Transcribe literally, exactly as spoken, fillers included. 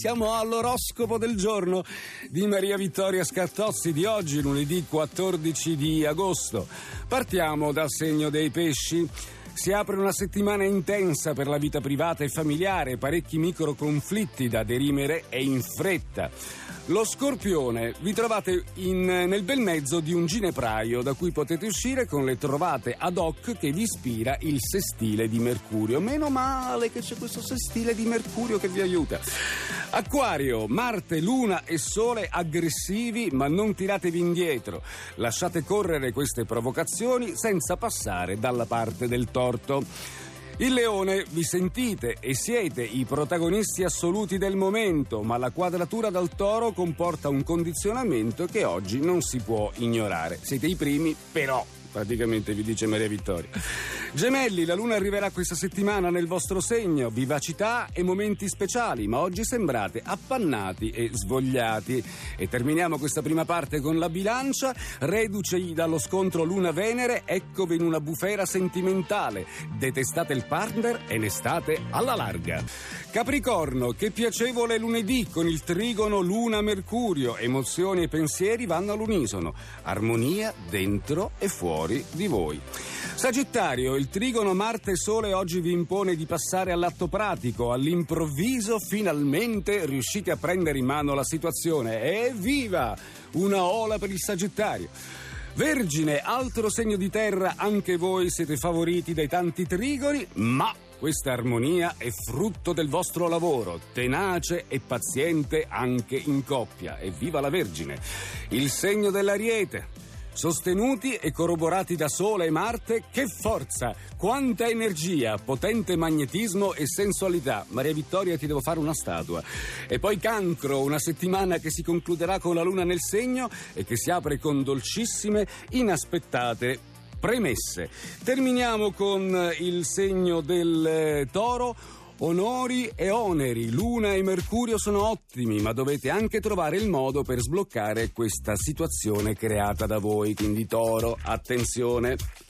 Siamo all'oroscopo del giorno di Maria Vittoria Scattozzi di oggi, lunedì quattordici di agosto. Partiamo dal segno dei pesci. Si apre una settimana intensa per la vita privata e familiare, parecchi microconflitti da dirimere e in fretta. Lo Scorpione, vi trovate in, nel bel mezzo di un ginepraio da cui potete uscire con le trovate ad hoc che vi ispira il sestile di Mercurio. Meno male che c'è questo sestile di Mercurio che vi aiuta. Acquario, Marte, Luna e Sole aggressivi, ma non tiratevi indietro. Lasciate correre queste provocazioni senza passare dalla parte del Toro. Il Leone, vi sentite e siete i protagonisti assoluti del momento, ma la quadratura dal Toro comporta un condizionamento che oggi non si può ignorare. Siete i primi, però, praticamente vi dice Maria Vittoria. Gemelli, la Luna arriverà questa settimana nel vostro segno, vivacità e momenti speciali, ma oggi sembrate appannati e svogliati. E terminiamo questa prima parte con la Bilancia, reduci dallo scontro Luna-Venere, eccovi in una bufera sentimentale, detestate il partner e ne state alla larga. Capricorno, che piacevole lunedì con il trigono Luna-Mercurio, emozioni e pensieri vanno all'unisono, armonia dentro e fuori di voi. Sagittario, il trigono Marte e Sole oggi vi impone di passare all'atto pratico, all'improvviso finalmente riuscite a prendere in mano la situazione. Evviva! Una ola per il Sagittario. Vergine, altro segno di terra, anche voi siete favoriti dai tanti trigoni, ma questa armonia è frutto del vostro lavoro, tenace e paziente anche in coppia. Evviva la Vergine! Il segno dell'Ariete, sostenuti e corroborati da Sole e Marte, che forza, quanta energia, potente magnetismo e sensualità. Maria Vittoria, ti devo fare una statua. E poi Cancro, una settimana che si concluderà con la Luna nel segno e che si apre con dolcissime, inaspettate premesse. Terminiamo con il segno del eh, Toro. Onori e oneri, Luna e Mercurio sono ottimi, ma dovete anche trovare il modo per sbloccare questa situazione creata da voi. Quindi Toro, attenzione!